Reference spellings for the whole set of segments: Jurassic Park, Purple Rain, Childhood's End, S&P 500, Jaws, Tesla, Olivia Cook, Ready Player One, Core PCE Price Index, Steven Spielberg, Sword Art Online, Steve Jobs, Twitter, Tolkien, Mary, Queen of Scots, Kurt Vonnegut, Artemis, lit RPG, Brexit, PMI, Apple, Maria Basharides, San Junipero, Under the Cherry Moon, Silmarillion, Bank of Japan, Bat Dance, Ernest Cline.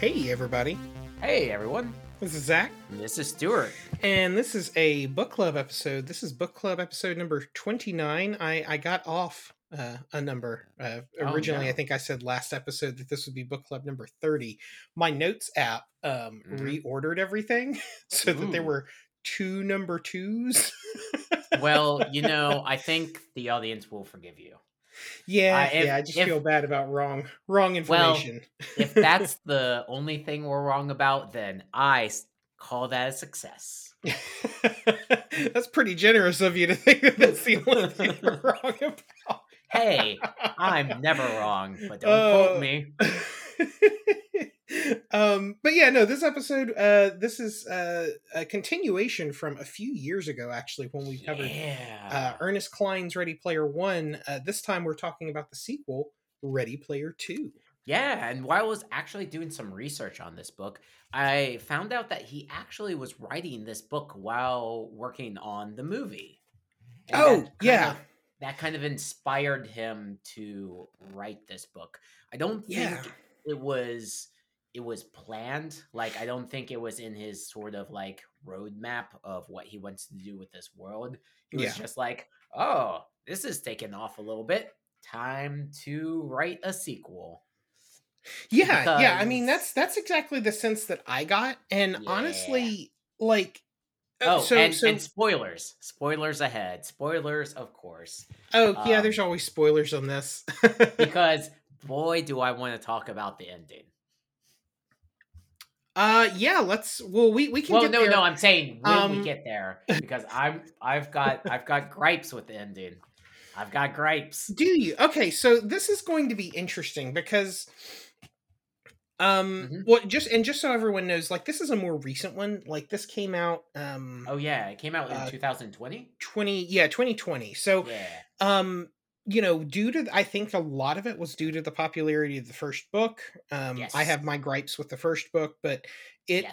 Hey, everybody. Hey, everyone. This is Zach. And this is Stuart. And this is a book club episode. This is book club episode number 29. I got off a number. Originally, I think I said last episode that this would be book club number 30. My notes app reordered everything so that there were two number twos. Well, you know, I think the audience will forgive you. I feel bad about wrong information. Well, if that's the only thing we're wrong about, then I call that a success. That's pretty generous of you to think that that's the only thing we're wrong about. Hey, I'm never wrong, but don't quote me. But yeah, no, this episode, this is a continuation from a few years ago, actually, when we covered Ernest Cline's Ready Player One. This time we're talking about the sequel, Ready Player Two. Yeah, and while I was actually doing some research on this book, I found out that he actually was writing this book while working on the movie. And that kind of inspired him to write this book. I don't think it was planned. Like, I don't think it was in his sort of like roadmap of what he wants to do with this world. It was just like, oh, this is taking off a little bit. Time to write a sequel. Yeah. Because... yeah. I mean, that's exactly the sense that I got. And honestly, like, and spoilers ahead. Spoilers, of course. Oh yeah. There's always spoilers on this. Because boy, do I want to talk about the ending. Well, we can get there. No, I'm saying when we get there, because I've got gripes with the ending. I've got gripes. Do you? Okay, so this is going to be interesting because just so everyone knows, like, this is a more recent one. Like, this came out it came out in 2020. So you know, due to, I think a lot of it was due to the popularity of the first book. I have my gripes with the first book, but it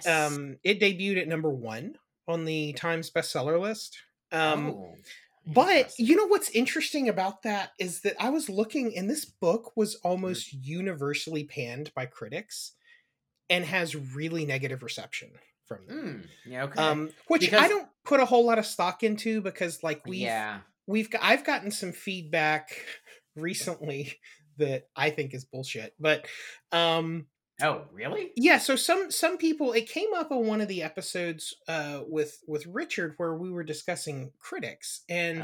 it debuted at number 1 on the Times bestseller list. But you know what's interesting about that is that I was looking, and this book was almost universally panned by critics and has really negative reception from them. Which I don't put a whole lot of stock into, because like I've gotten some feedback recently that I think is bullshit, but oh, really? Yeah. So some people, it came up on one of the episodes with Richard where we were discussing critics, and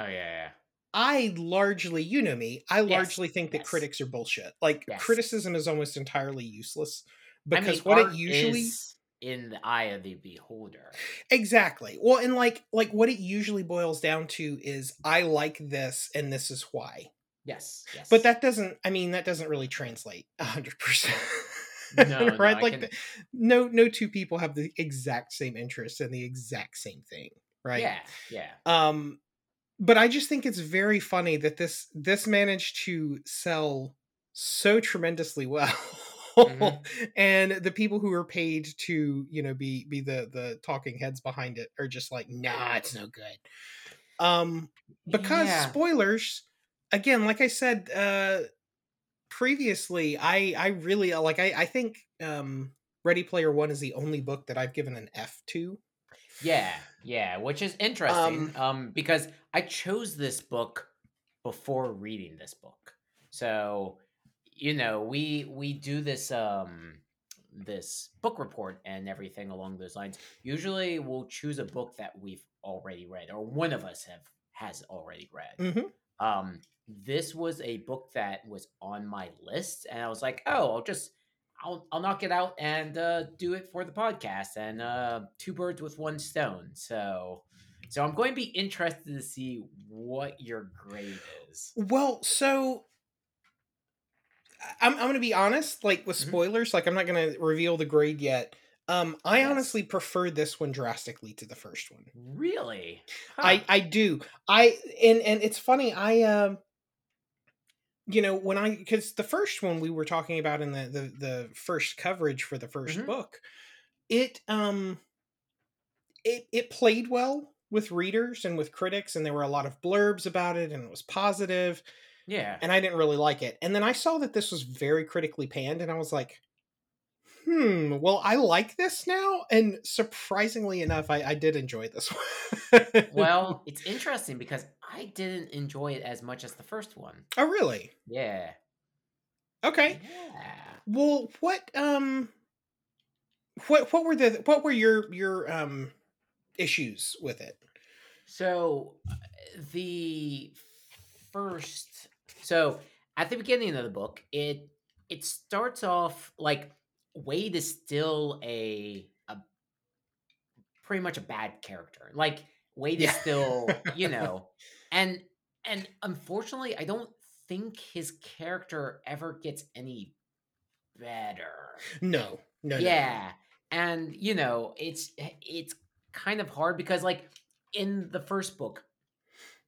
I largely, you know me, think that critics are bullshit. Like criticism is almost entirely useless, because what it usually is... in the eye of the beholder. Exactly. Well, and like what it usually boils down to is, I like this and this is why. Yes. But that doesn't really translate 100%. No, right? No, like no two people have the exact same interest in the exact same thing, right? Yeah. But I just think it's very funny that this managed to sell so tremendously well. And the people who are paid to, you know, be the talking heads behind it are just like, nah, it's no good. Because spoilers, again, like I said previously, I really like, I think Ready Player One is the only book that I've given an F to. Yeah, which is interesting, because I chose this book before reading this book. So you know, we do this this book report and everything along those lines. Usually we'll choose a book that we've already read, or one of us has already read. This was a book that was on my list, and I was like, oh, I'll knock it out and do it for the podcast, and two birds with one stone. So I'm going to be interested to see what your grade is. Well, so I'm going to be honest, like with spoilers, like I'm not going to reveal the grade yet. I honestly prefer this one drastically to the first one. Really? Huh. I do. And it's funny. You know, because the first one we were talking about in the first coverage for the first book, it played well with readers and with critics, and there were a lot of blurbs about it, and it was positive. Yeah. And I didn't really like it. And then I saw that this was very critically panned, and I was like, well, I like this now. And surprisingly enough, I did enjoy this one. Well, it's interesting because I didn't enjoy it as much as the first one. Oh, really? Yeah. Okay. Yeah. Well, what were your issues with it? So at the beginning of the book, it starts off like Wade is still a pretty much a bad character. Like Wade is still, and unfortunately, I don't think his character ever gets any better. No. And it's kind of hard because like in the first book,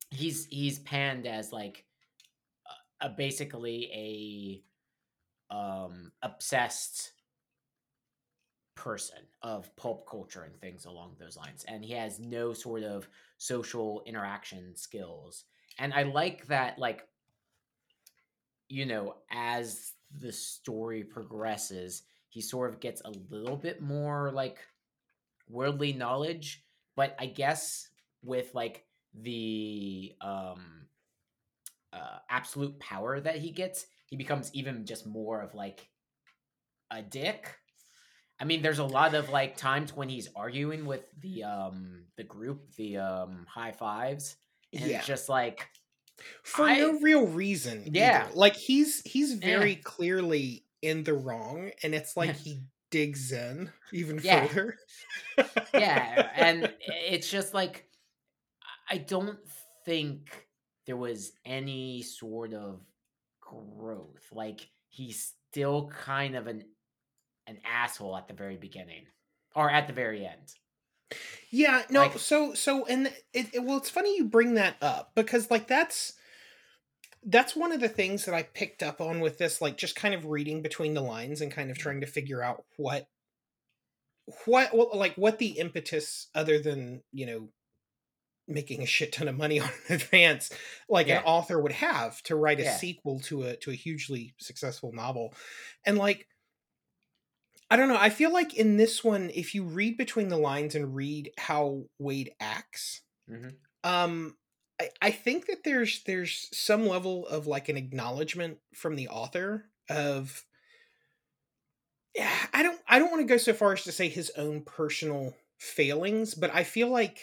he's panned as like a basically a obsessed person of pulp culture and things along those lines, and he has no sort of social interaction skills. And I like that, like, as the story progresses, he sort of gets a little bit more like worldly knowledge, but I guess with like the absolute power that he gets, he becomes even just more of like a dick. I mean, there's a lot of like times when he's arguing with the group, the high fives, and it's just like for no real reason. Yeah, either. Like he's very clearly in the wrong, and it's like he digs in even further. Yeah, and it's just like I don't think there was any sort of growth. Like he's still kind of an asshole at the very beginning or at the very end. Yeah, no. Like, so, and it's funny you bring that up because like that's one of the things that I picked up on with this, like just kind of reading between the lines and kind of trying to figure out what the impetus, other than, making a shit ton of money on advance, like an author would have to write a sequel to a hugely successful novel. And like, I don't know. I feel like in this one, if you read between the lines and read how Wade acts, I think that there's some level of like an acknowledgement from the author of, I don't want to go so far as to say his own personal failings, but I feel like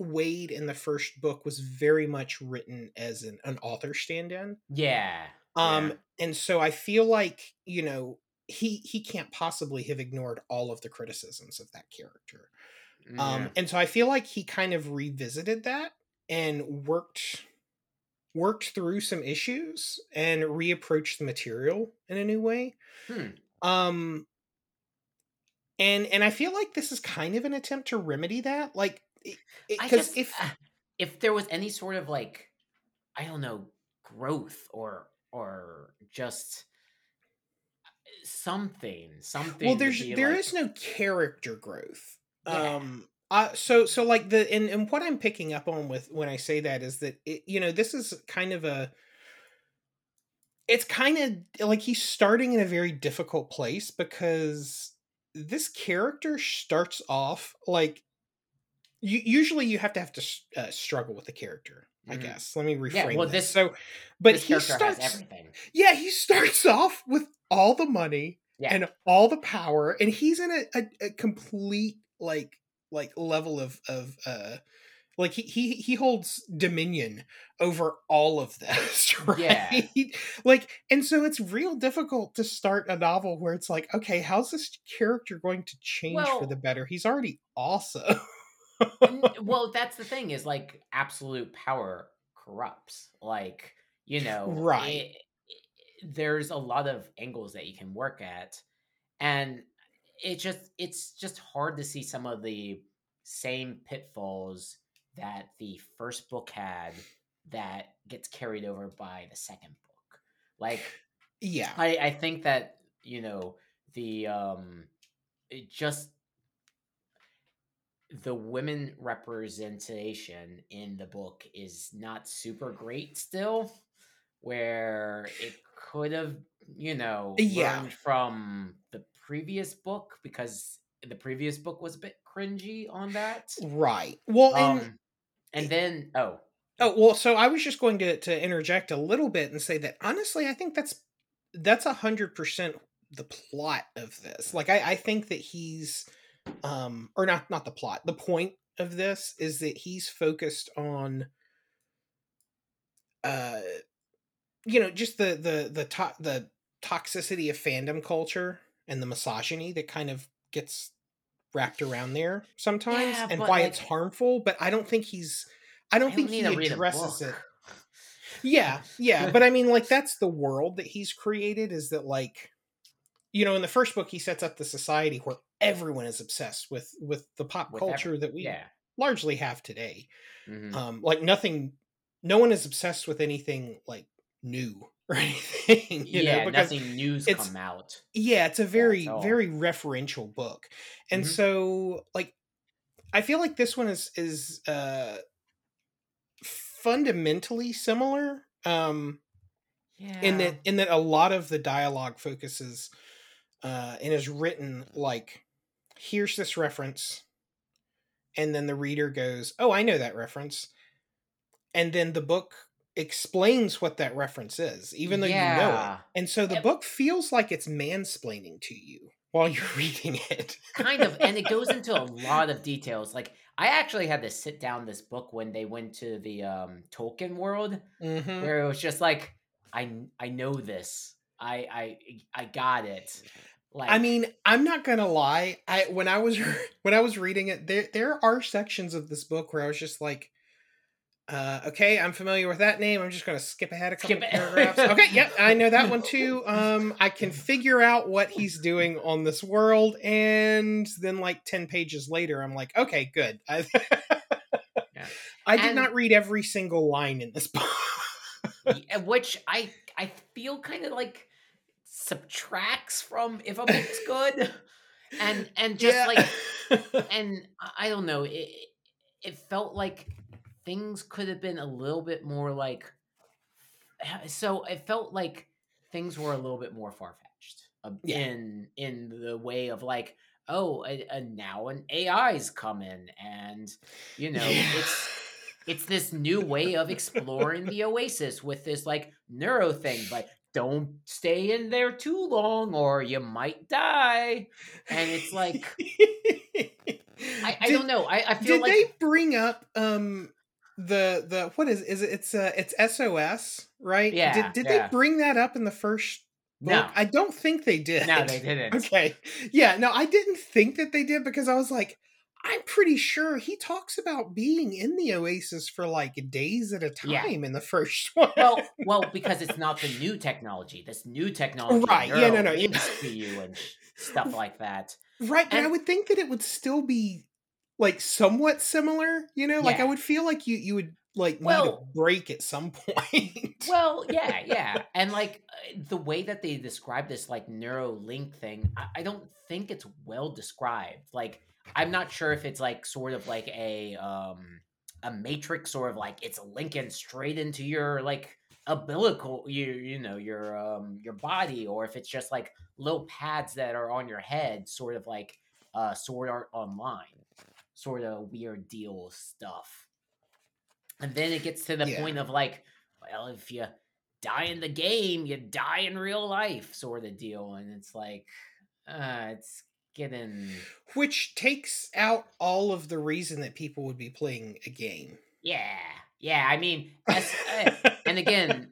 Wade in the first book was very much written as an author stand-in. Yeah. And so I feel like, he can't possibly have ignored all of the criticisms of that character. Yeah. And so I feel like he kind of revisited that and worked through some issues and reapproached the material in a new way. And I feel like this is kind of an attempt to remedy that. Like, because if there was any sort of like, I don't know, growth or just something. Well, there is no character growth. Yeah. So like and what I'm picking up on with when I say that is that this is kind of it's kind of like he's starting in a very difficult place because this character starts off like, usually you have to struggle with the character, I guess. Let me reframe this. So, but this character has everything. Yeah, he starts off with all the money and all the power, and he's in a complete like level of like he holds dominion over all of this, right? Yeah. Like, and so it's real difficult to start a novel where it's like, okay, how's this character going to change for the better? He's already awesome. Well, that's the thing is like absolute power corrupts. Like, right. There's a lot of angles that you can work at, and it's just hard to see some of the same pitfalls that the first book had that gets carried over by the second book. Like, I think that, the women representation in the book is not super great still, where it could have, learned from the previous book, because the previous book was a bit cringy on that. Right. Well, so I was just going to interject a little bit and say that honestly, I think that's 100% the plot of this. Like, I think that he's, or not the plot. The point of this is that he's focused on, just the toxicity of fandom culture and the misogyny that kind of gets wrapped around there sometimes, and why it's harmful. But I don't think he addresses it. Yeah. But I mean, like, that's the world that he's created, is that, like, you know, in the first book, he sets up the society where everyone is obsessed with the pop culture that we largely have today. Mm-hmm. No one is obsessed with anything like new or anything. You know, because nothing new's come out. Yeah, it's a very, very referential book. And so, like, I feel like this one is fundamentally similar. In that a lot of the dialogue focuses and is written like, here's this reference, and then the reader goes, oh, I know that reference. And then the book explains what that reference is, even though you know it. And so the book feels like it's mansplaining to you while you're reading it. Kind of. And it goes into a lot of details. Like, I actually had to sit down this book when they went to the Tolkien world, where it was just like, I know this. I got it. Like, I mean, I'm not gonna lie. When I was reading it, there are sections of this book where I was just like, okay, I'm familiar with that name. I'm just going to skip ahead a couple of paragraphs. Okay, yep, I know that one too. I can figure out what he's doing on this world, and then like 10 pages later, I'm like, okay, good. I did not read every single line in this book, which I feel kind of like subtracts from if a book's good, and just like, and I don't know, it felt like things could have been a little bit more like, so it felt like things were a little bit more far-fetched in the way of like, oh, now an AI's come in, and you know, it's this new way of exploring the Oasis with this like neuro thing, but don't stay in there too long or you might die. And it's like, I don't know. I feel like, did they bring up the what is it? It's SOS, right? Yeah. Did they bring that up in the first book? No. I don't think they did. No, they didn't. Okay. Yeah. No, I didn't think that they did, because I was like, I'm pretty sure he talks about being in the Oasis for like days at a time in the first one. Well, because it's not the new technology. This new technology, right? Yeah, no, to you and stuff like that. Right, but I would think that it would still be like somewhat similar, you know? Like, I would feel like you would like need a break at some point. Well, yeah. And like the way that they describe this like neuralink thing, I don't think it's well described. Like, I'm not sure if it's like sort of like a matrix, or of like it's linking straight into your like umbilical, your body, or if it's just like little pads that are on your head, sort of like Sword Art Online, sort of weird deal stuff. And then it gets to the point of like, well, if you die in the game, you die in real life, sort of deal. And it's like, it's getting, which takes out all of the reason that people would be playing a game. Yeah, I mean, and again,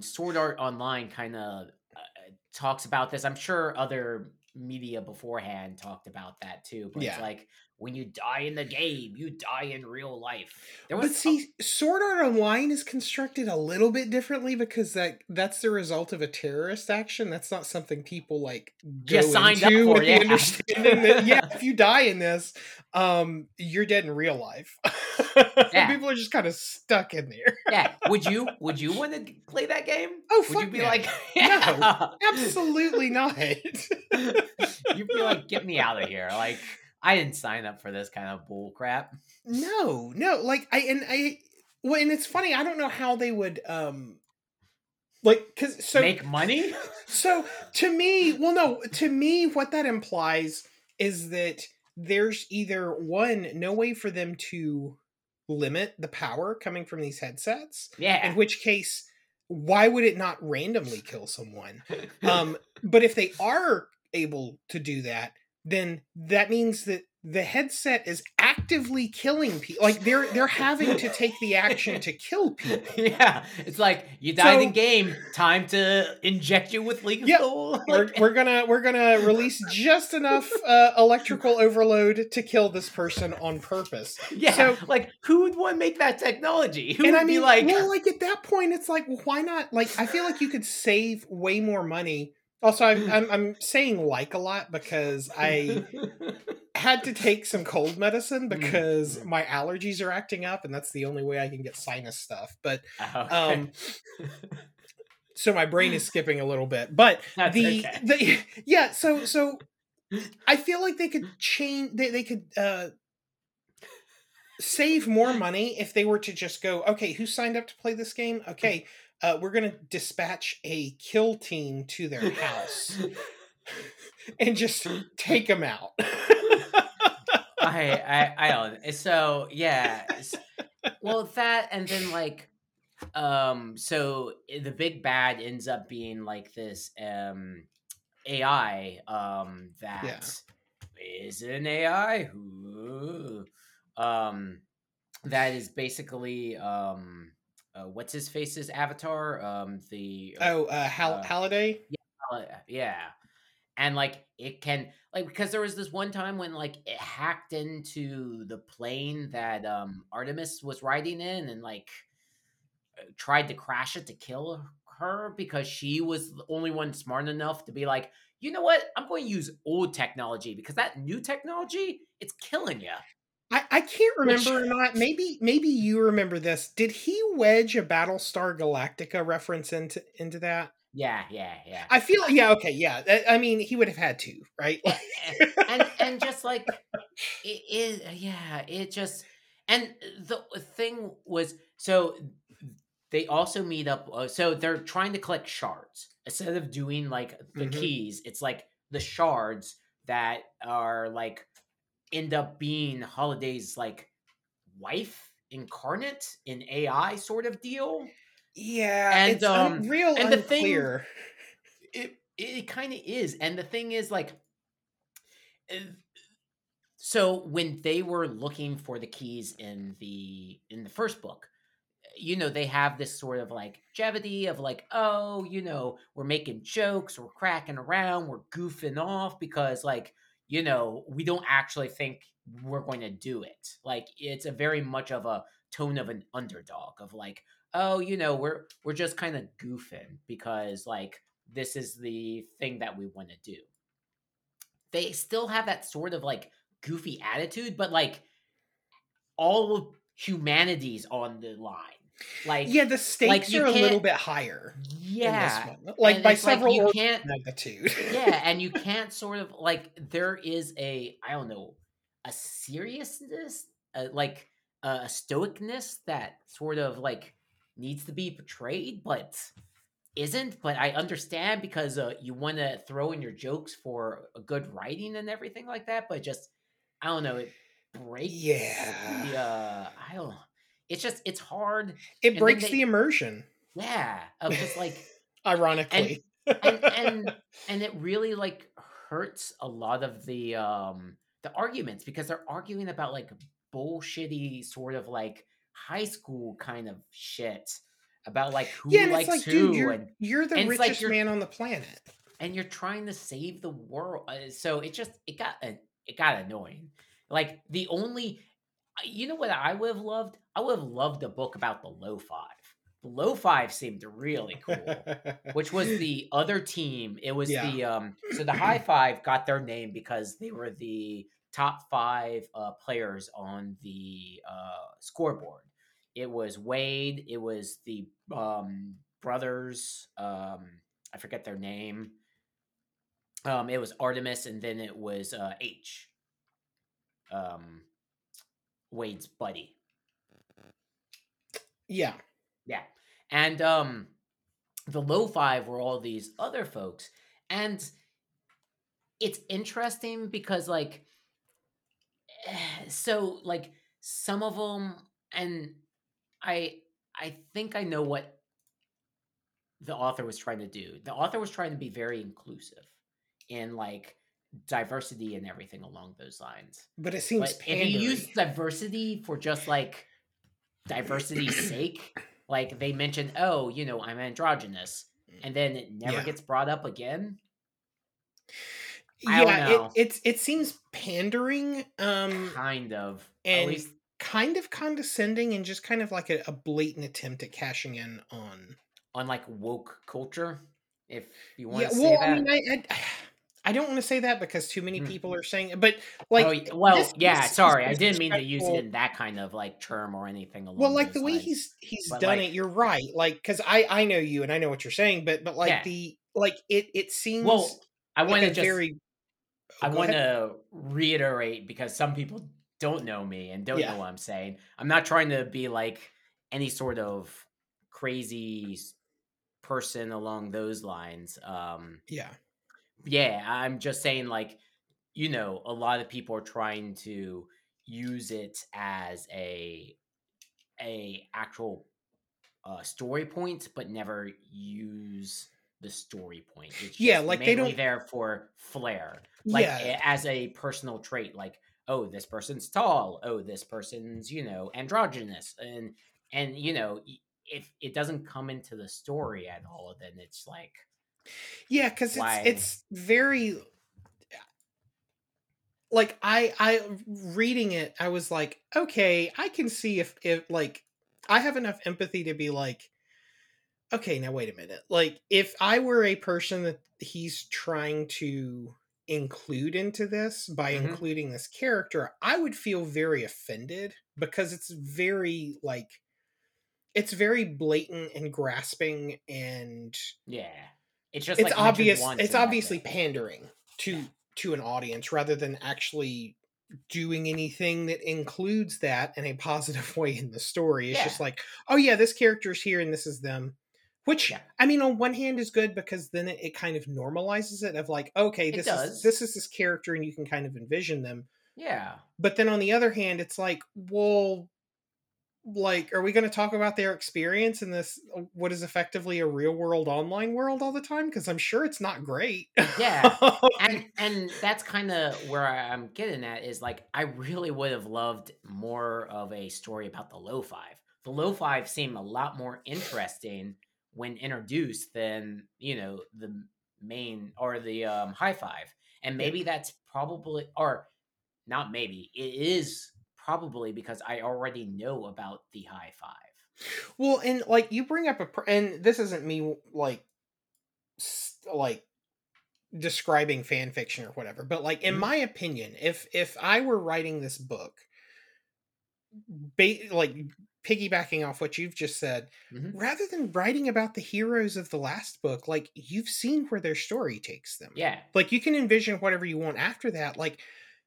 Sword Art Online kind of talks about this. I'm sure other media beforehand talked about that too. But it's like, when you die in the game, you die in real life. Sword Art Online is constructed a little bit differently, because that's the result of a terrorist action. That's not something people like go into the understanding that if you die in this, you're dead in real life. People are just kind of stuck in there. Would you want to play that game? Oh, fuck, would you be like, no, absolutely not. You'd be like, get me out of here. Like, I didn't sign up for this kind of bull crap. No. Like, and it's funny. I don't know how they would Like, cause so make money. So to me, well, no, to me, what that implies is that there's either one, no way for them to limit the power coming from these headsets. Yeah. In which case, why would it not randomly kill someone? But if they are able to do that, then that means that the headset is actively killing people. Like they're having to take the action to kill people. Yeah, it's like you died in game. Time to inject you with lethal. Yep. We're gonna release just enough electrical overload to kill this person on purpose. Yeah, so, like who would want to make that technology? Who and would I mean, be like, well, like at that point, it's like, well, why not? Like I feel like you could save way more money. Also, I'm saying like a lot because I had to take some cold medicine because my allergies are acting up, and that's the only way I can get sinus stuff. But so my brain is skipping a little bit. But that's so I feel like they could change. They could save more money if they were to just go, okay, who signed up to play this game? Okay, we're gonna dispatch a kill team to their house and just take them out. I don't. So yeah, well that, and then like, so the big bad ends up being like this AI is an AI who that is basically what's his face's avatar, Halliday. Yeah. And, like, it can, like, because there was this one time when, like, it hacked into the plane that Artemis was riding in and, like, tried to crash it to kill her because she was the only one smart enough to be like, you know what? I'm going to use old technology because that new technology, it's killing you. I can't remember or not. Maybe you remember this. Did he wedge a Battlestar Galactica reference into that? Yeah. I feel, I mean, he would have had to, right? and just like, and the thing was, so they also meet up, so they're trying to collect shards. Instead of doing like the keys, it's like the shards that are like, end up being Holiday's like wife incarnate in AI sort of deal. Yeah, and it's real and unclear. The thing, it kind of is, and the thing is, like, so when they were looking for the keys in the first book, you know, they have this sort of like levity of like, oh, you know, we're making jokes, we're cracking around, we're goofing off because, like, you know, we don't actually think we're going to do it. Like, it's a very much of a tone of an underdog of like, oh, you know, we're just kind of goofing because, like, this is the thing that we want to do. They still have that sort of, like, goofy attitude, but, like, all of humanity's on the line. Like, yeah, the stakes like are a little bit higher. Yeah. In this one. Like, and by several like magnitude. Yeah, and you can't sort of, like, there is a, I don't know, a seriousness, like, a stoicness that sort of, like, needs to be portrayed, but isn't. But I understand because you want to throw in your jokes for a good writing and everything like that. But just, I don't know, it breaks. Yeah, I don't. It's just it's hard. It breaks the immersion. Yeah, of just like ironically, and it really like hurts a lot of the arguments because they're arguing about like bullshitty sort of like high school kind of shit about like who likes like, who dude, you're the richest like man on the planet and you're trying to save the world, so it just it got annoying. Like the only, you know what I would have loved a book about the Low Five. The Low Five seemed really cool, which was the other team. It was the so the High Five got their name because they were the top five players on the scoreboard. It was Wade. It was the brothers. I forget their name. It was Artemis, and then it was H. Wade's buddy. Yeah, and The low five were all these other folks. And it's interesting because, like, so, like, some of them, and I think I know what the author was trying to do. The author was trying to be very inclusive in, like, diversity and everything along those lines. But it seems pandering. If you use diversity for just, like, diversity's sake, like, they mention, oh, you know, I'm androgynous, and then it never gets brought up again. I don't know. It seems pandering. Kind of. And at least kind of condescending and just kind of like a blatant attempt at cashing in on like woke culture, if you want to say that. I mean, I don't want to say that because too many people are saying it, but like... Oh, well, sorry. I didn't mean to use it in that kind of like term or anything along those lines. Well, like the way he's done it, you're right. Like, because I know you and I know what you're saying, but like the... Like, it seems... Well, I want to just... I want to reiterate because some people don't know me and don't know what I'm saying. I'm not trying to be like any sort of crazy person along those lines. I'm just saying, like, you know, a lot of people are trying to use it as a actual story point, but never use the story point. It's like they don't there for flair, like as a personal trait. Like, oh, this person's tall. Oh, this person's, you know, androgynous, and you know, if it doesn't come into the story at all, then it's like. Yeah, because it's very like I reading it, I was like, okay, I can see if like I have enough empathy to be like, okay, now wait a minute. Like if I were a person that he's trying to include into this by including this character, I would feel very offended because it's very like it's very blatant and grasping and It's just it's like obvious. It's obviously pandering to an audience rather than actually doing anything that includes that in a positive way in the story. It's just like, oh yeah, this character's here and this is them. Which I mean, on one hand, is good because then it kind of normalizes it of like, okay, this is this character and you can kind of envision them. Yeah. But then on the other hand, it's like, well, like, are we going to talk about their experience in this, what is effectively a real world online world all the time? Because I'm sure it's not great. And that's kind of where I'm getting at is like, I really would have loved more of a story about the low five. The low five seem a lot more interesting when introduced than, you know, the main or the high five. And maybe that's probably, or not maybe, it is probably because I already know about the high five. Well, and like you bring up and this isn't me like describing fan fiction or whatever, but like in my opinion, if I were writing this book, like piggybacking off what you've just said, rather than writing about the heroes of the last book, like you've seen where their story takes them. Yeah, like you can envision whatever you want after that. Like,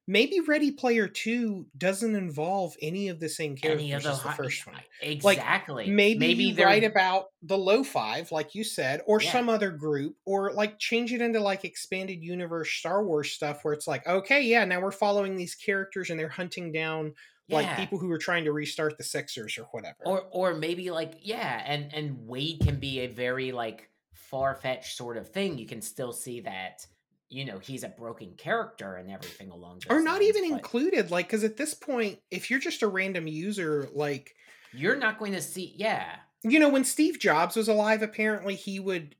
maybe Ready Player Two doesn't involve any of the same characters as the first one. Exactly. Like, maybe you write about the low five, like you said, or some other group, or like change it into like expanded universe Star Wars stuff where it's like, okay, yeah, now we're following these characters and they're hunting down like people who are trying to restart the Sixers or whatever. Or maybe like, and Wade can be a very like far-fetched sort of thing. You can still see that, you know, he's a broken character and everything along those lines. Or not even included, like, because at this point, if you're just a random user, like... You're not going to see... Yeah. You know, when Steve Jobs was alive, apparently he would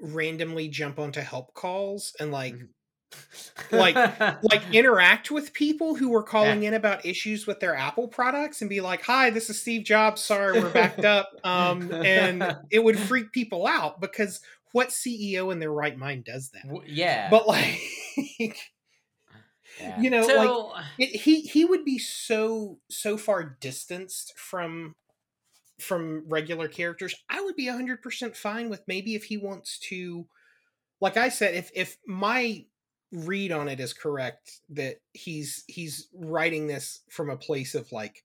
randomly jump onto help calls and, like... like interact with people who were calling in about issues with their Apple products and be like, hi, this is Steve Jobs. Sorry, we're backed up. And it would freak people out because... What CEO in their right mind does that? Yeah. But like, you know, so, like he would be so far distanced from regular characters. I would be 100% fine with maybe if he wants to, like I said, if my read on it is correct, that he's writing this from a place of like,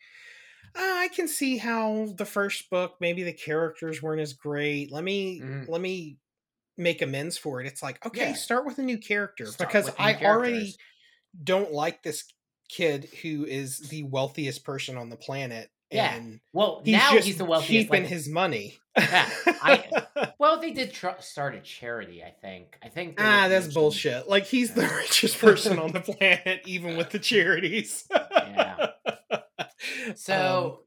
I can see how the first book, maybe the characters weren't as great. Let me make amends for it. It's like, okay, start with a new character, because I already don't like this kid who is the wealthiest person on the planet. Yeah. And well, now he's the wealthiest. He's keeping his money. Yeah. Well, they did start a charity, I think. That's bullshit. Like, he's the richest person on the planet, even with the charities. Yeah. So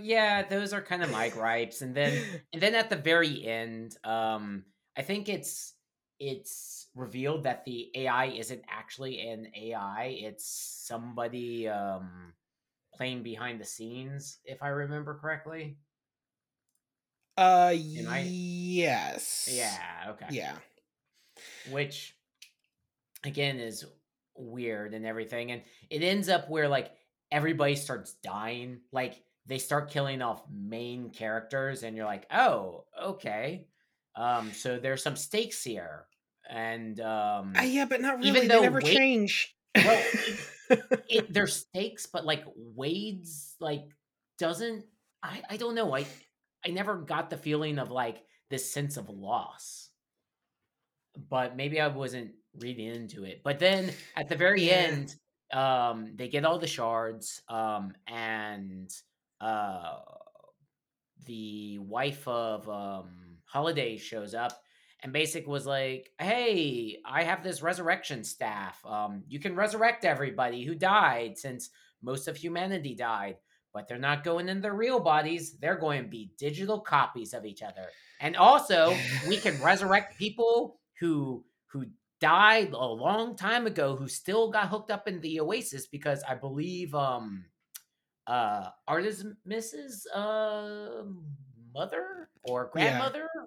yeah, those are kind of my gripes. And then at the very end, I think it's revealed that the AI isn't actually an AI. It's somebody playing behind the scenes, if I remember correctly. Yes. Yeah, okay. Yeah. Which again is weird and everything. And it ends up where like everybody starts dying. Like they start killing off main characters and you're like, oh, okay. So there's some stakes here. And yeah, but not really. Even though they never change. Well, there's stakes, but like Wade's like doesn't. I don't know. I never got the feeling of like this sense of loss. But maybe I wasn't reading into it. But then at the very end, they get all the shards, and the wife of Halliday shows up. And Basic was like, hey, I have this resurrection staff. You can resurrect everybody who died since most of humanity died. But they're not going in their real bodies. They're going to be digital copies of each other. And also, we can resurrect people who died a long time ago who still got hooked up in the Oasis, because I believe Artemis's mother or grandmother... Yeah.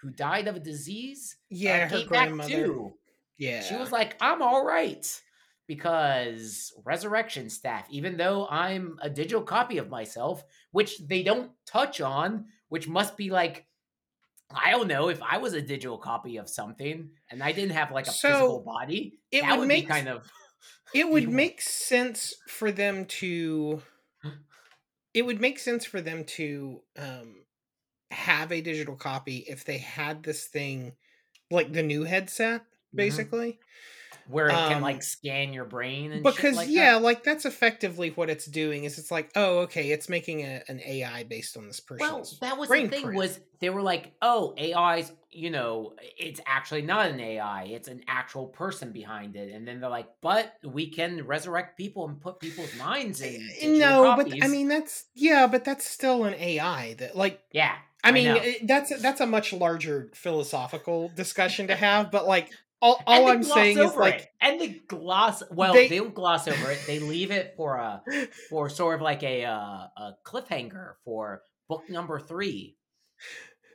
Who died of a disease? Yeah, her grandmother. Too. Yeah, she was like, "I'm all right," because resurrection staff. Even though I'm a digital copy of myself, which they don't touch on, which must be like, I don't know, if I was a digital copy of something and I didn't have like a physical body, It would make sense for them to have a digital copy if they had this thing like the new headset, basically, where it can like scan your brain and because shit like that. Like that's effectively what it's doing, is it's like, oh, okay, it's making an AI based on this person. Well, that was the thing print. Was they were like, oh, AI's, you know, it's actually not an AI, it's an actual person behind it. And then they're like, but we can resurrect people and put people's minds in. No, copies. But I mean, that's still an AI that like, yeah. I mean, that's a much larger philosophical discussion to have, but like all I'm saying is like, it. And they gloss. Well, they don't gloss over it. They leave it for sort of like a cliffhanger for book number 3.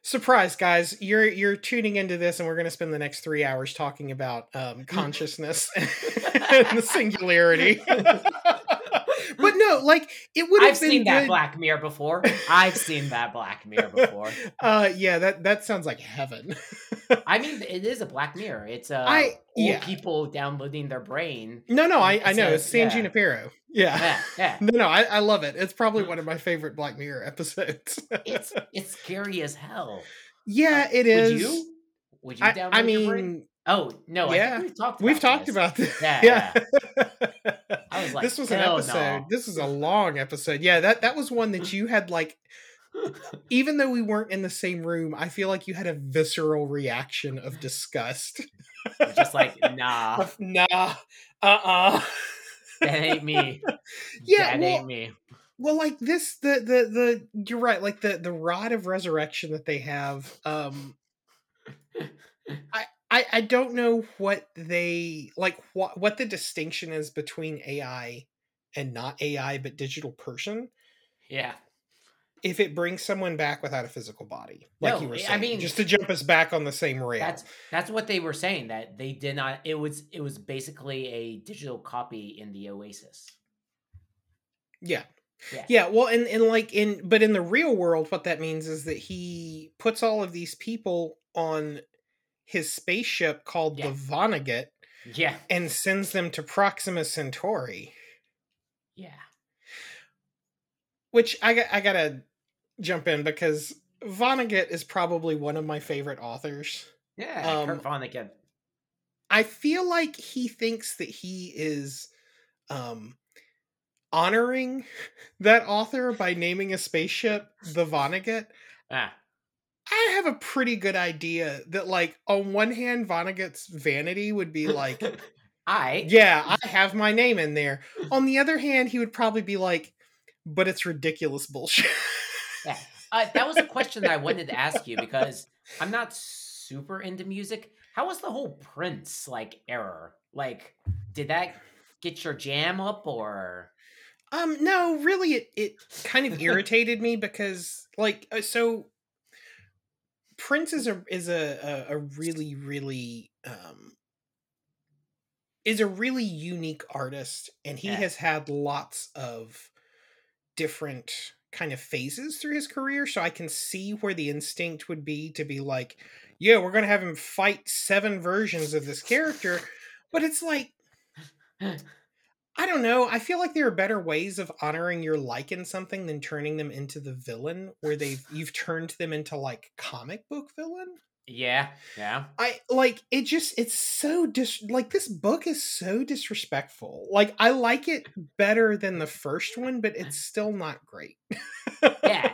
Surprise, guys! You're tuning into this, and we're going to spend the next 3 hours talking about consciousness and the singularity. But no, like it would have been. I've seen that Black Mirror before. Yeah, that sounds like heaven. I mean, it is a Black Mirror. It's old people downloading their brain. No, I know. It's San Junipero. Yeah. No, I love it. It's probably one of my favorite Black Mirror episodes. It's scary as hell. Yeah, it is. Would you download your brain? Oh, no. Yeah. I think we've talked about this. Yeah. I was like, this was an episode. No. This is a long episode. Yeah, that was one that you had like, even though we weren't in the same room, I feel like you had a visceral reaction of disgust. Just like, nah, that ain't me. Ain't me. Well, like this, the you're right. Like the rod of resurrection that they have. I don't know what they like. What the distinction is between AI and not AI, but digital person. Yeah. If it brings someone back without a physical body, like you were saying, I mean, just to jump us back on the same rail. That's what they were saying, that they did not. It was basically a digital copy in the Oasis. Yeah. Yeah. Yeah, well, but in the real world, what that means is that he puts all of these people on his spaceship called the Vonnegut, and sends them to Proxima Centauri. Yeah. Which I gotta jump in because Vonnegut is probably one of my favorite authors. Yeah, Kurt Vonnegut. I feel like he thinks that he is honoring that author by naming a spaceship the Vonnegut. Ah. I have a pretty good idea that, like, on one hand, Vonnegut's vanity would be like, I have my name in there. On the other hand, he would probably be like, but it's ridiculous bullshit. Yeah. That was a question that I wanted to ask you because I'm not super into music. How was the whole Prince, like, era? Like, did that get your jam up or? No, really, it kind of irritated me because, like, so Prince is a really unique artist, and he has had lots of different kind of phases through his career. So I can see where the instinct would be to be like, yeah, we're going to have him fight 7 versions of this character. But it's like, I don't know. I feel like there are better ways of honoring your like in something than turning them into the villain where you've turned them into like comic book villain. Yeah. I like it. Just it's so like this book is so disrespectful. Like I like it better than the first one, but it's still not great. yeah.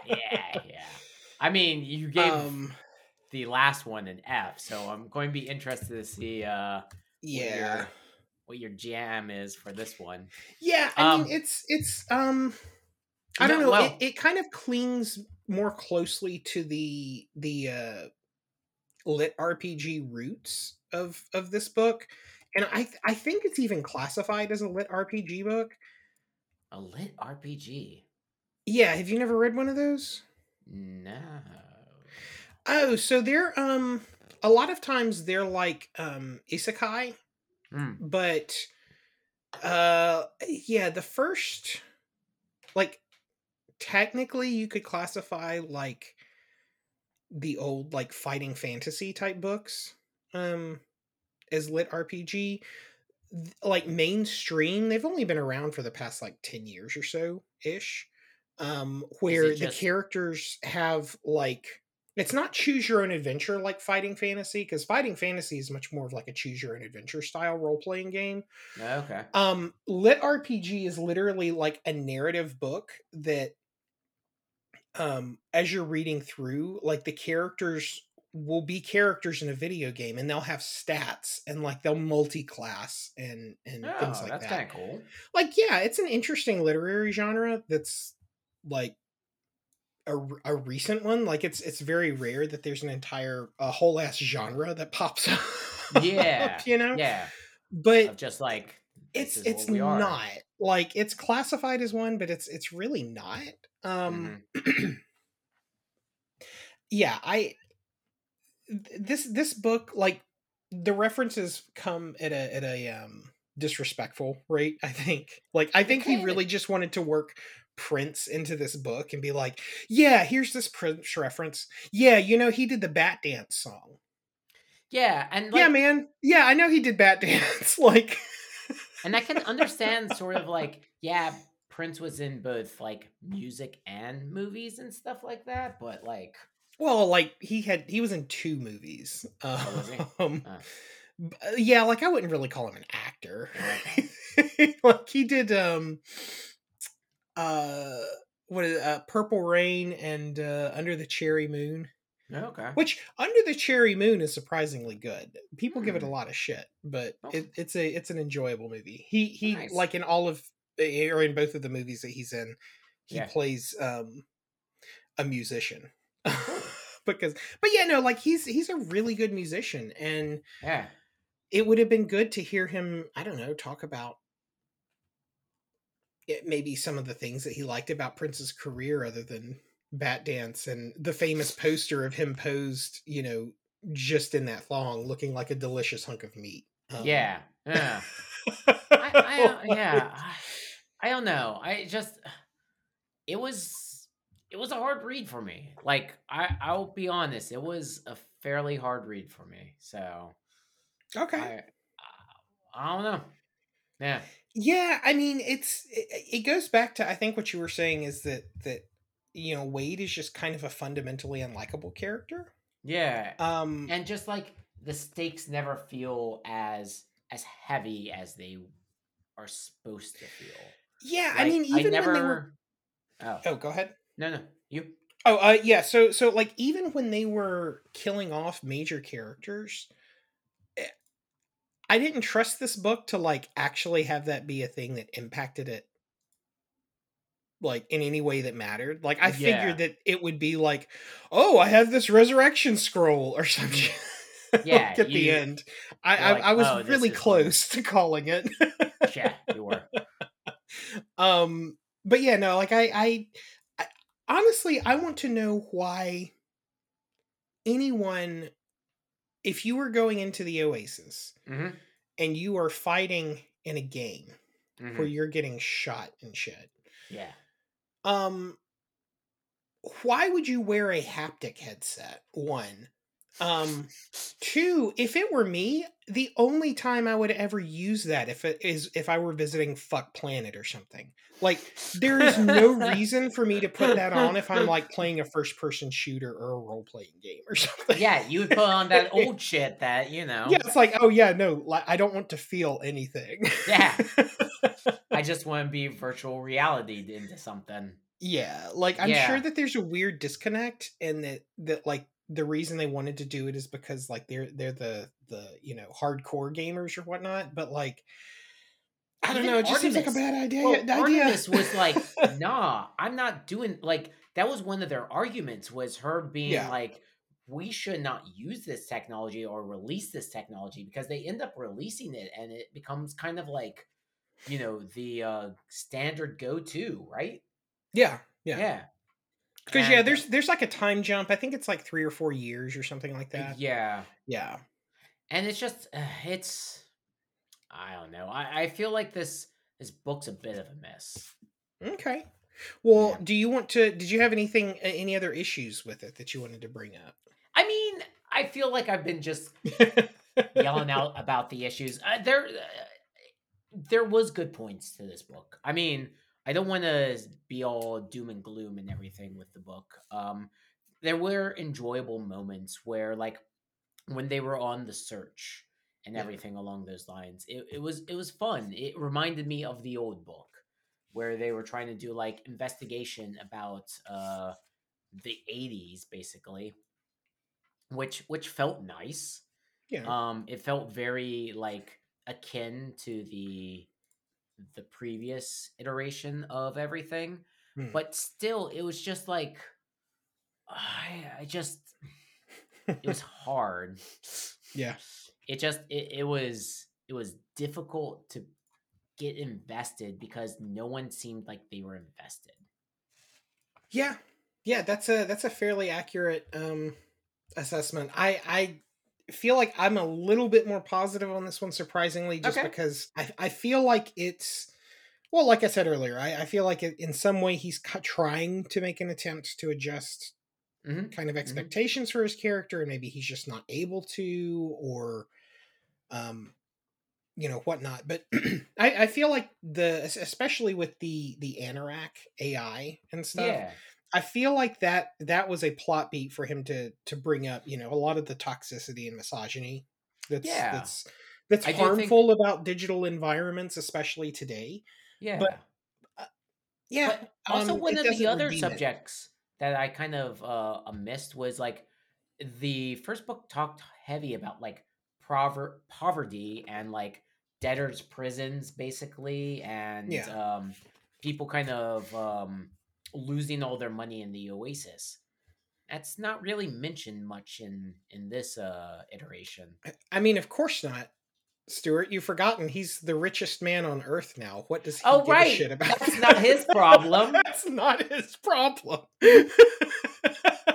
I mean, you gave the last one an F, so I'm going to be interested to see what your jam is for this one. Yeah, I mean it's I don't know. Well, it kind of clings more closely to the lit RPG roots of this book, and I think it's even classified as a lit RPG book. A lit RPG? Yeah, have you never read one of those? No. Oh, so they're a lot of times they're like isekai, but the first, like, technically you could classify like the old like fighting fantasy type books as lit RPG. Like mainstream, they've only been around for the past like 10 years or so ish, where the characters have like, it's not choose your own adventure like fighting fantasy, because fighting fantasy is much more of like a choose your own adventure style role-playing game. Okay. Lit RPG is literally like a narrative book that as you're reading through, like the characters will be characters in a video game, and they'll have stats, and like they'll multi-class and things like that. That's kind of cool. Like, yeah, it's an interesting literary genre that's like a recent one. Like it's very rare that there's a whole ass genre that pops up. Yeah, you know. Yeah, but of just like it's not like it's classified as one, but it's really not. Yeah, this book, like the references come at a disrespectful rate, I think. Like, I think he really just wanted to work Prince into this book and be like, yeah, here's this Prince reference. Yeah, you know, he did the Bat Dance song. Yeah, and like, yeah, man. Yeah, I know he did Bat Dance. Like, and I can understand sort of like, yeah, Prince was in both like music and movies and stuff like that, but like, well, like he was in 2 movies. Yeah, like I wouldn't really call him an actor. Like he did Purple Rain and Under the Cherry Moon. Okay. Which Under the Cherry Moon is surprisingly good. People give it a lot of shit, but it's an enjoyable movie. He nice. Like in all of, or in both of the movies that he's in, he plays a musician. He's a really good musician, and it would have been good to hear him, I don't know, talk about it, maybe some of the things that he liked about Prince's career other than Bat Dance and the famous poster of him posed, you know, just in that thong, looking like a delicious hunk of meat. I don't know. It was a hard read for me. Like, I'll be honest, it was a fairly hard read for me. So, okay, I don't know. Yeah, Yeah, I mean, it goes back to, I think what you were saying is that you know, Wade is just kind of a fundamentally unlikable character. Yeah. And just like the stakes never feel as heavy as they are supposed to feel. Yeah, like, I mean, even when they were... Oh, go ahead. No, you. Oh, yeah. So like even when they were killing off major characters, I didn't trust this book to like actually have that be a thing that impacted it like in any way that mattered. Like I figured that it would be like, oh, I have this resurrection scroll or something. Yeah. Like, at the end, I was really close to calling it. Yeah, you were. But yeah, no, like I honestly, I want to know why anyone, if you were going into the Oasis and you are fighting in a game where you're getting shot and shit. Yeah. Why would you wear a haptic headset? One. Two, if it were me, the only time I would ever use that if I were visiting Fuck Planet or something. Like, there is no reason for me to put that on if I'm like playing a first person shooter or a role playing game or something. Yeah, you would put on that old shit that, you know. Yeah, it's like, oh yeah, no, like, I don't want to feel anything. Yeah. I just want to be virtual reality into something. Yeah, like I'm sure that there's a weird disconnect, and that like the reason they wanted to do it is because like they're the you know, hardcore gamers or whatnot, but like I don't know, it just seems like a bad idea. Well, Artemis was like, nah, I'm not doing, like that was one of their arguments, was her being like, we should not use this technology or release this technology, because they end up releasing it and it becomes kind of like, you know, the standard go-to, right? Yeah. Because there's like a time jump. I think it's like 3 or 4 years or something like that. Yeah. And it's just, I don't know. I feel like this book's a bit of a mess. Okay. Well, did you have anything, any other issues with it that you wanted to bring up? I mean, I feel like I've been just yelling out about the issues. There was good points to this book. I mean, I don't want to be all doom and gloom and everything with the book. There were enjoyable moments where, like, when they were on the search and everything along those lines, it was fun. It reminded me of the old book where they were trying to do like investigation about the 80s, basically, which felt nice. Yeah. It felt very like akin to the previous iteration of everything, but still it was just like it was hard. Yeah, it was difficult to get invested because no one seemed like they were invested. Yeah, that's a fairly accurate assessment. I feel like I'm a little bit more positive on this one, surprisingly, just because I feel like it's, well, like I said earlier, I feel like in some way he's trying to make an attempt to adjust kind of expectations for his character, and maybe he's just not able to, or, you know, whatnot. But I feel like especially with the Anorak AI and stuff. Yeah. I feel like that was a plot beat for him to bring up, you know, a lot of the toxicity and misogyny that's harmful about digital environments, especially today. Yeah. But But also one of the other subjects that I kind of missed was like the first book talked heavy about like poverty and like debtors' prisons, basically, and people kind of losing all their money in the Oasis. That's not really mentioned much in this iteration. I mean, of course not, Stuart. You've forgotten he's the richest man on Earth now. What does he give a shit about? That's not his problem. That's not his problem.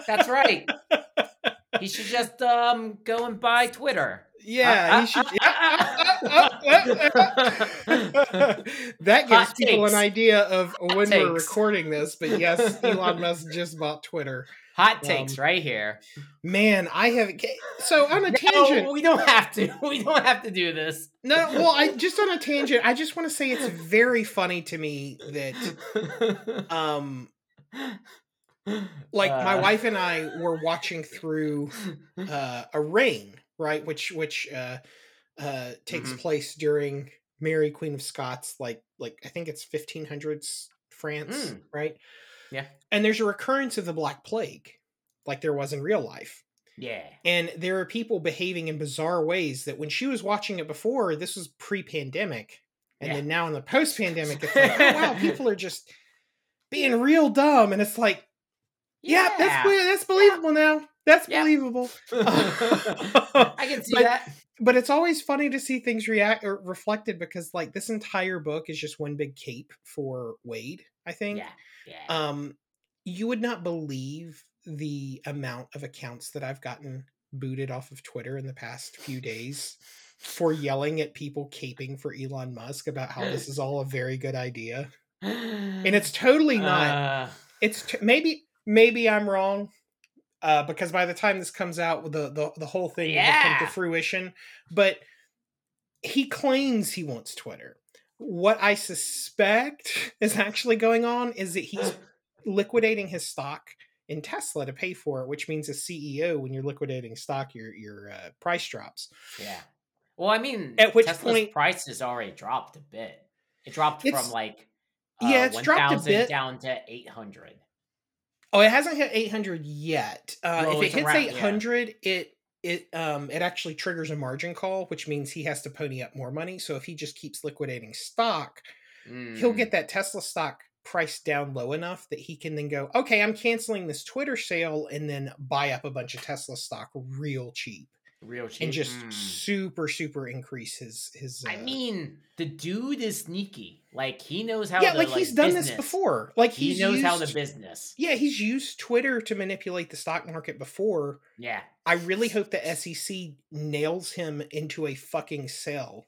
That's right. He should just go and buy Twitter. Yeah, he should. That gives people an idea of when we're recording this. But yes, Elon Musk just bought Twitter. Hot takes right here. Man, I have... So on a tangent... No, we don't have to. We don't have to do this. No, well, on a tangent, I just want to say it's very funny to me that... my wife and I were watching through a rain, right? Which takes place during Mary, Queen of Scots, like I think it's 1500s France, right? Yeah. And there's a recurrence of the Black Plague, like there was in real life. Yeah. And there are people behaving in bizarre ways that when she was watching it before, this was pre-pandemic. And then now in the post-pandemic, it's like, oh, wow, people are just being real dumb. And it's like, yeah, that's believable now. That's believable. I can see that. But it's always funny to see things reflected because, like, this entire book is just one big cape for Wade, I think. Yeah. You would not believe the amount of accounts that I've gotten booted off of Twitter in the past few days for yelling at people caping for Elon Musk about how this is all a very good idea. And it's totally not. Maybe I'm wrong. Because by the time this comes out, the whole thing will come to fruition. But he claims he wants Twitter. What I suspect is actually going on is that he's liquidating his stock in Tesla to pay for it, which means as CEO, when you're liquidating stock, your price drops. Yeah. Well, I mean, at which Tesla's point, price has already dropped a bit. It dropped from like 1,000 down to 800. Oh, it hasn't hit 800 yet. If it hits around, 800, it actually triggers a margin call, which means he has to pony up more money. So if he just keeps liquidating stock, he'll get that Tesla stock priced down low enough that he can then go, okay, I'm canceling this Twitter sale and then buy up a bunch of Tesla stock real cheap. And just super, super increase his... I mean, the dude is sneaky. Like, he knows how to... Yeah, like, he's done this before. Like, he knows how to business. Yeah, he's used Twitter to manipulate the stock market before. Yeah. I really hope the SEC nails him into a fucking cell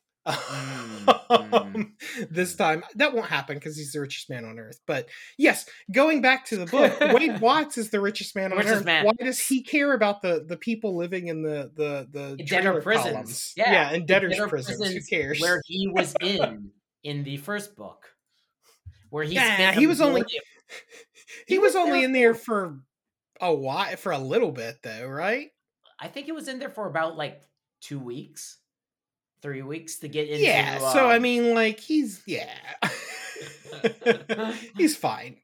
this time. That won't happen because he's the richest man on earth. But yes, going back to the book, Wade Watts is the richest man on earth. Man. Why does he care about the people living in the debtor prisons? Yeah, in debtor's prisons. Who cares? Where he was in the first book, where he was only in there for a while, for a little bit though, right? I think he was in there for about like 2 weeks. 3 weeks to get into... Yeah, so I mean, like, he's... Yeah. He's fine.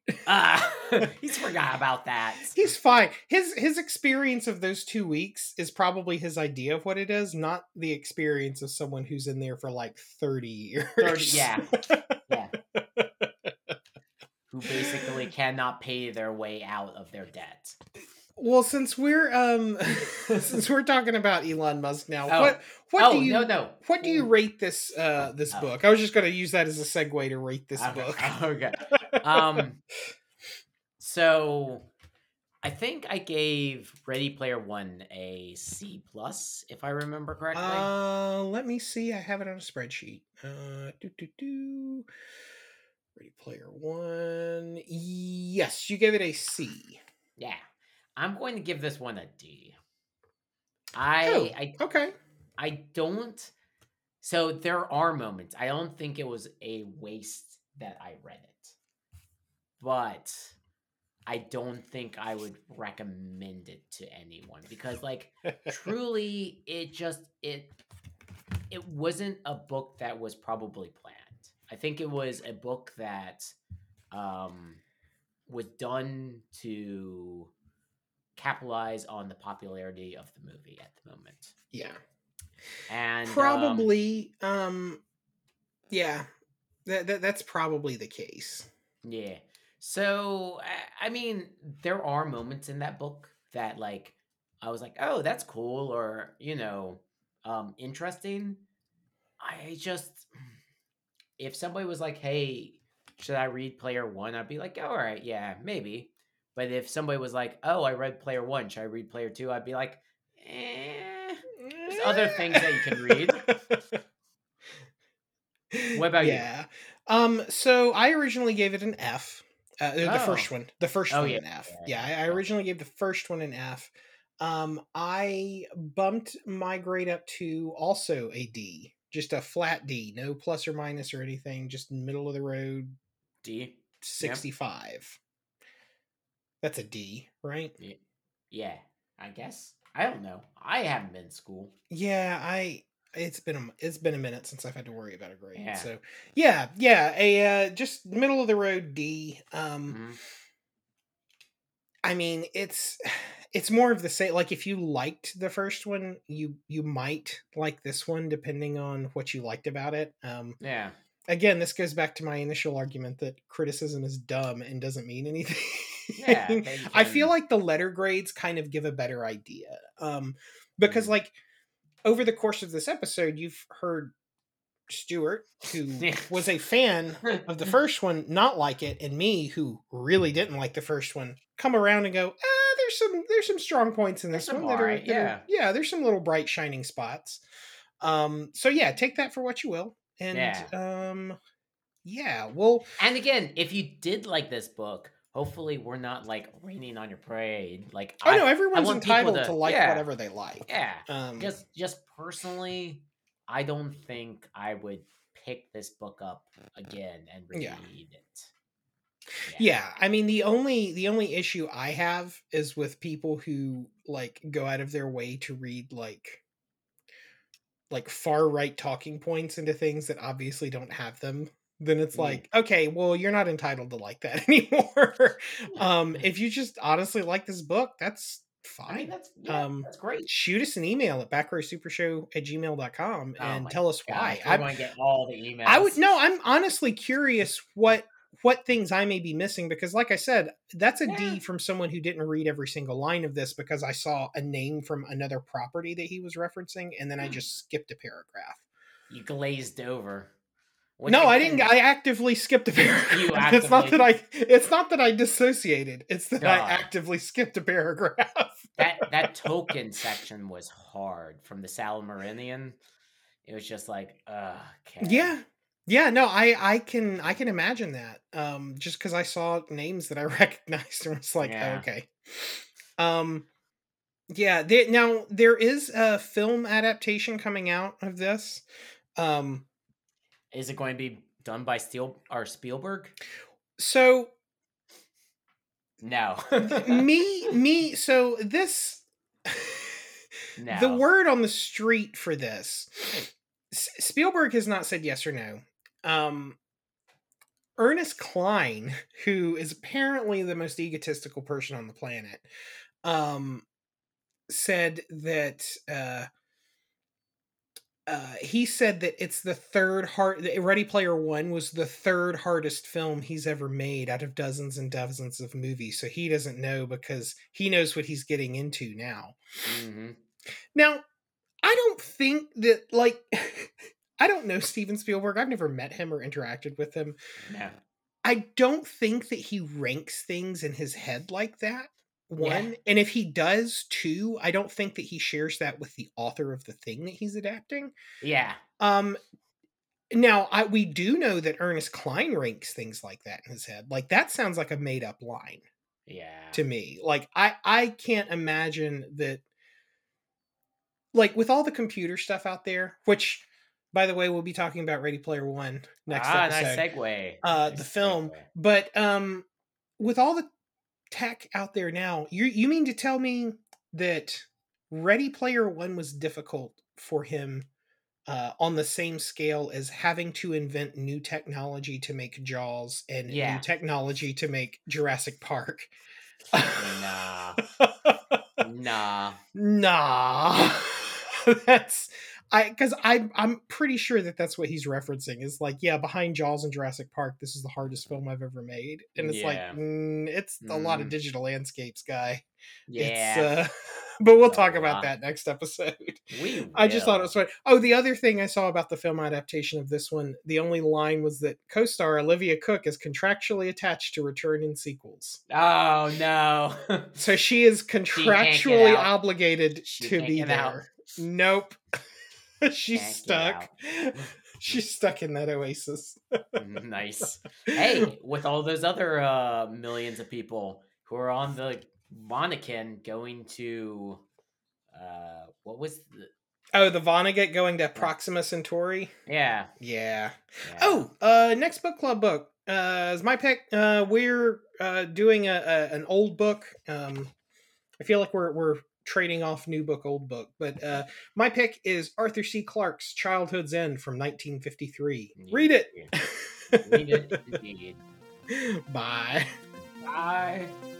He's forgot about that. He's fine. His experience of those 2 weeks is probably his idea of what it is, not the experience of someone who's in there for, like, 30 years. Yeah. Who basically cannot pay their way out of their debt. Well, since we're talking about Elon Musk now, what do you rate this this book? I was just going to use that as a segue to rate this book. Okay. So I think I gave Ready Player One a C+, if I remember correctly. Let me see. I have it on a spreadsheet. Ready Player One. Yes, you gave it a C. Yeah. I'm going to give this one a D. I don't... So there are moments. I don't think it was a waste that I read it. But I don't think I would recommend it to anyone. Because, like, truly, it just... It wasn't a book that was probably planned. I think it was a book that was done to... capitalize on the popularity of the movie at the moment. Yeah. And probably that's probably the case. Yeah. So I mean, there are moments in that book that, like, I was like, oh, that's cool, or, you know, interesting. I just, if somebody was like, hey, should I read Player One? I'd be like, all right, yeah, maybe. But if somebody was like, oh, I read Player One, should I read Player Two? I'd be like, there's other things that you can read. What about you? So I originally gave it an F. The first one. The first one an F. Yeah, I originally gave the first one an F. I bumped my grade up to also a D. Just a flat D. No plus or minus or anything. Just middle of the road. D. 65. Yep. That's a D, right? Yeah, I guess. I don't know. I haven't been in school. Yeah, it's been a minute since I've had to worry about a grade. Yeah. So yeah, a just middle of the road D. Mm-hmm. I mean, it's more of the same. Like, if you liked the first one, you might like this one, depending on what you liked about it. Yeah. Again, this goes back to my initial argument that criticism is dumb and doesn't mean anything. Yeah, I feel like the letter grades kind of give a better idea. Because mm-hmm. like over the course of this episode, you've heard Stuart, who was a fan of the first one, not like it, and me, who really didn't like the first one, come around and go, there's some strong points in this one. There's some little bright shining spots. So yeah, take that for what you will. And and again, if you did like this book, hopefully we're not like raining on your parade. Like, I know everyone's entitled to like whatever they like. Yeah. Just personally, I don't think I would pick this book up again and read it. Yeah, I mean, the only issue I have is with people who like go out of their way to read like far right talking points into things that obviously don't have them. Then it's like, okay, well, you're not entitled to like that anymore. If you just honestly like this book, that's fine. I mean, that's great. Shoot us an email at backrowsupershow@gmail.com and tell us why. I want to get all the emails. I'm honestly curious what things I may be missing, because like I said, that's a D from someone who didn't read every single line of this, because I saw a name from another property that he was referencing, and then I just skipped a paragraph. You glazed over. I didn't. I actively skipped a paragraph. It's not that I dissociated. It's that I actively skipped a paragraph. That Tolkien section was hard from the Silmarillion. It was just like, okay. Yeah. No, I can imagine that. Just because I saw names that I recognized and was like, okay. Yeah. Now there is a film adaptation coming out of this. Is it going to be done by Spielberg? So, no. me. So this, no. The word on the street for this, Spielberg has not said yes or no. Ernest Cline, who is apparently the most egotistical person on the planet, said that. He said that it's the third Ready Player One was the third hardest film he's ever made out of dozens and dozens of movies. So he doesn't know, because he knows what he's getting into now. Mm-hmm. Now, I don't think that, like, I don't know Steven Spielberg. I've never met him or interacted with him. No. I don't think that he ranks things in his head like that. One, and if he does, two, I don't think that he shares that with the author of the thing that he's adapting. Yeah. Now, we do know that Ernest Cline ranks things like that in his head. Like, that sounds like a made up line. Yeah. To me, like, I can't imagine that. Like, with all the computer stuff out there, which, by the way, we'll be talking about Ready Player One next episode. Nice segue. The film, but with all the tech out there now, you mean to tell me that Ready Player One was difficult for him on the same scale as having to invent new technology to make Jaws and new technology to make Jurassic Park? Nah. I'm pretty sure that's what he's referencing. Is like, behind Jaws and Jurassic Park, this is the hardest film I've ever made. And it's it's a lot of digital landscapes, guy. Yeah. It's, but we'll talk about that next episode. I just thought it was funny. Oh, the other thing I saw about the film adaptation of this one, the only line was that co-star Olivia Cook is contractually attached to return in sequels. Oh, no. So she is contractually obligated to be there. Nope. She's stuck. She's stuck in that oasis. Nice. Hey, with all those other millions of people who are on the Vonnegut going to what was the... Oh, the Vonnegut going to Proxima Centauri? Yeah. Yeah. Yeah. Oh, next book club book is my pick. We're doing an old book. I feel like we're trading off new book, old book. But my pick is Arthur C. Clarke's Childhood's End from 1953. Yeah. Read it. Read it. Indeed. Bye. Bye.